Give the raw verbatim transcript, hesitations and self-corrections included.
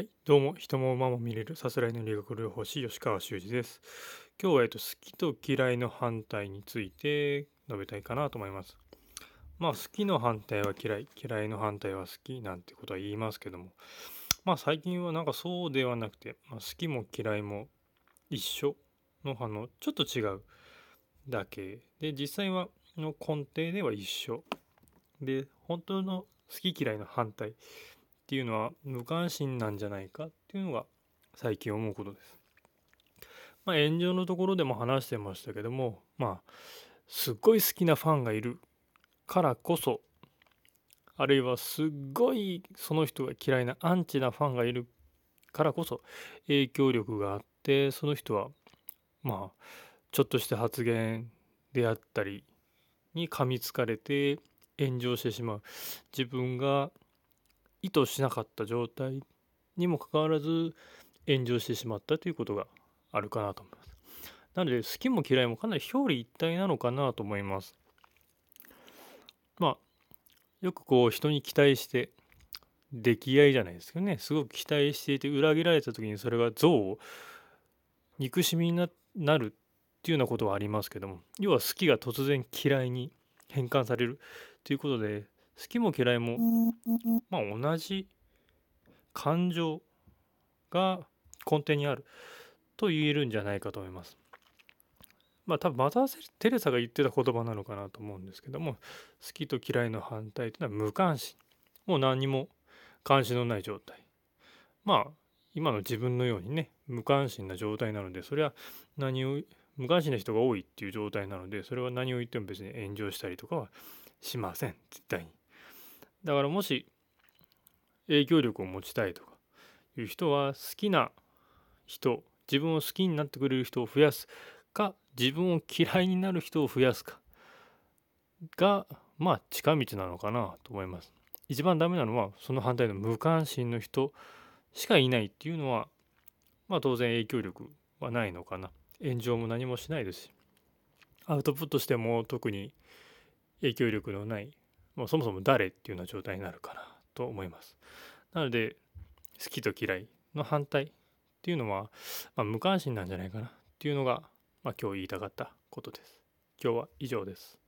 はい、どうも人も馬も見れるさすらいの理学療法士吉川修司です。今日はえっと好きと嫌いの反対について述べたいかなと思います。まあ好きの反対は嫌い、嫌いの反対は好きなんてことは言いますけども、まあ最近はなんかそうではなくて、まあ、好きも嫌いも一緒の反応ちょっと違うだけで、実際はの根底では一緒で、本当の好き嫌いの反対っていうのは無関心なんじゃないかっていうのが最近思うことです。まあ炎上のところでも話してましたけども、まあすっごい好きなファンがいるからこそ、あるいはすっごいその人が嫌いなアンチなファンがいるからこそ影響力があって、その人はまあちょっとした発言であったりに噛みつかれて炎上してしまう。自分が意図しなかった状態にもかかわらず炎上してしまったということがあるかなと思います。なので好きも嫌いもかなり表裏一体なのかなと思います。まあよくこう人に期待して出来合いじゃないですけどね、すごく期待していて裏切られた時にそれが憎悪、憎しみになるっていうようなことはありますけども、要は好きが突然嫌いに変換されるということで、好きも嫌いも、まあ、同じ感情が根底にあると言えるんじゃないかと思います。まあ多分マザー・テレサが言ってた言葉なのかなと思うんですけども、好きと嫌いの反対というのは無関心、もう何にも関心のない状態。まあ今の自分のようにね、無関心な状態なので、それは何を無関心な人が多いっていう状態なので、それは何を言っても別に炎上したりとかはしません、絶対に。だからもし影響力を持ちたいとかいう人は、好きな人、自分を好きになってくれる人を増やすか、自分を嫌いになる人を増やすかが、まあ近道なのかなと思います。一番ダメなのはその反対の無関心の人しかいないっていうのは、まあ当然影響力はないのかな。炎上も何もしないですし、アウトプットしても特に影響力のない、まあ、そもそも誰っていうような状態になるかなと思います。なので好きと嫌いの反対っていうのは、まあ、無関心なんじゃないかなっていうのが、まあ、今日言いたかったことです。今日は以上です。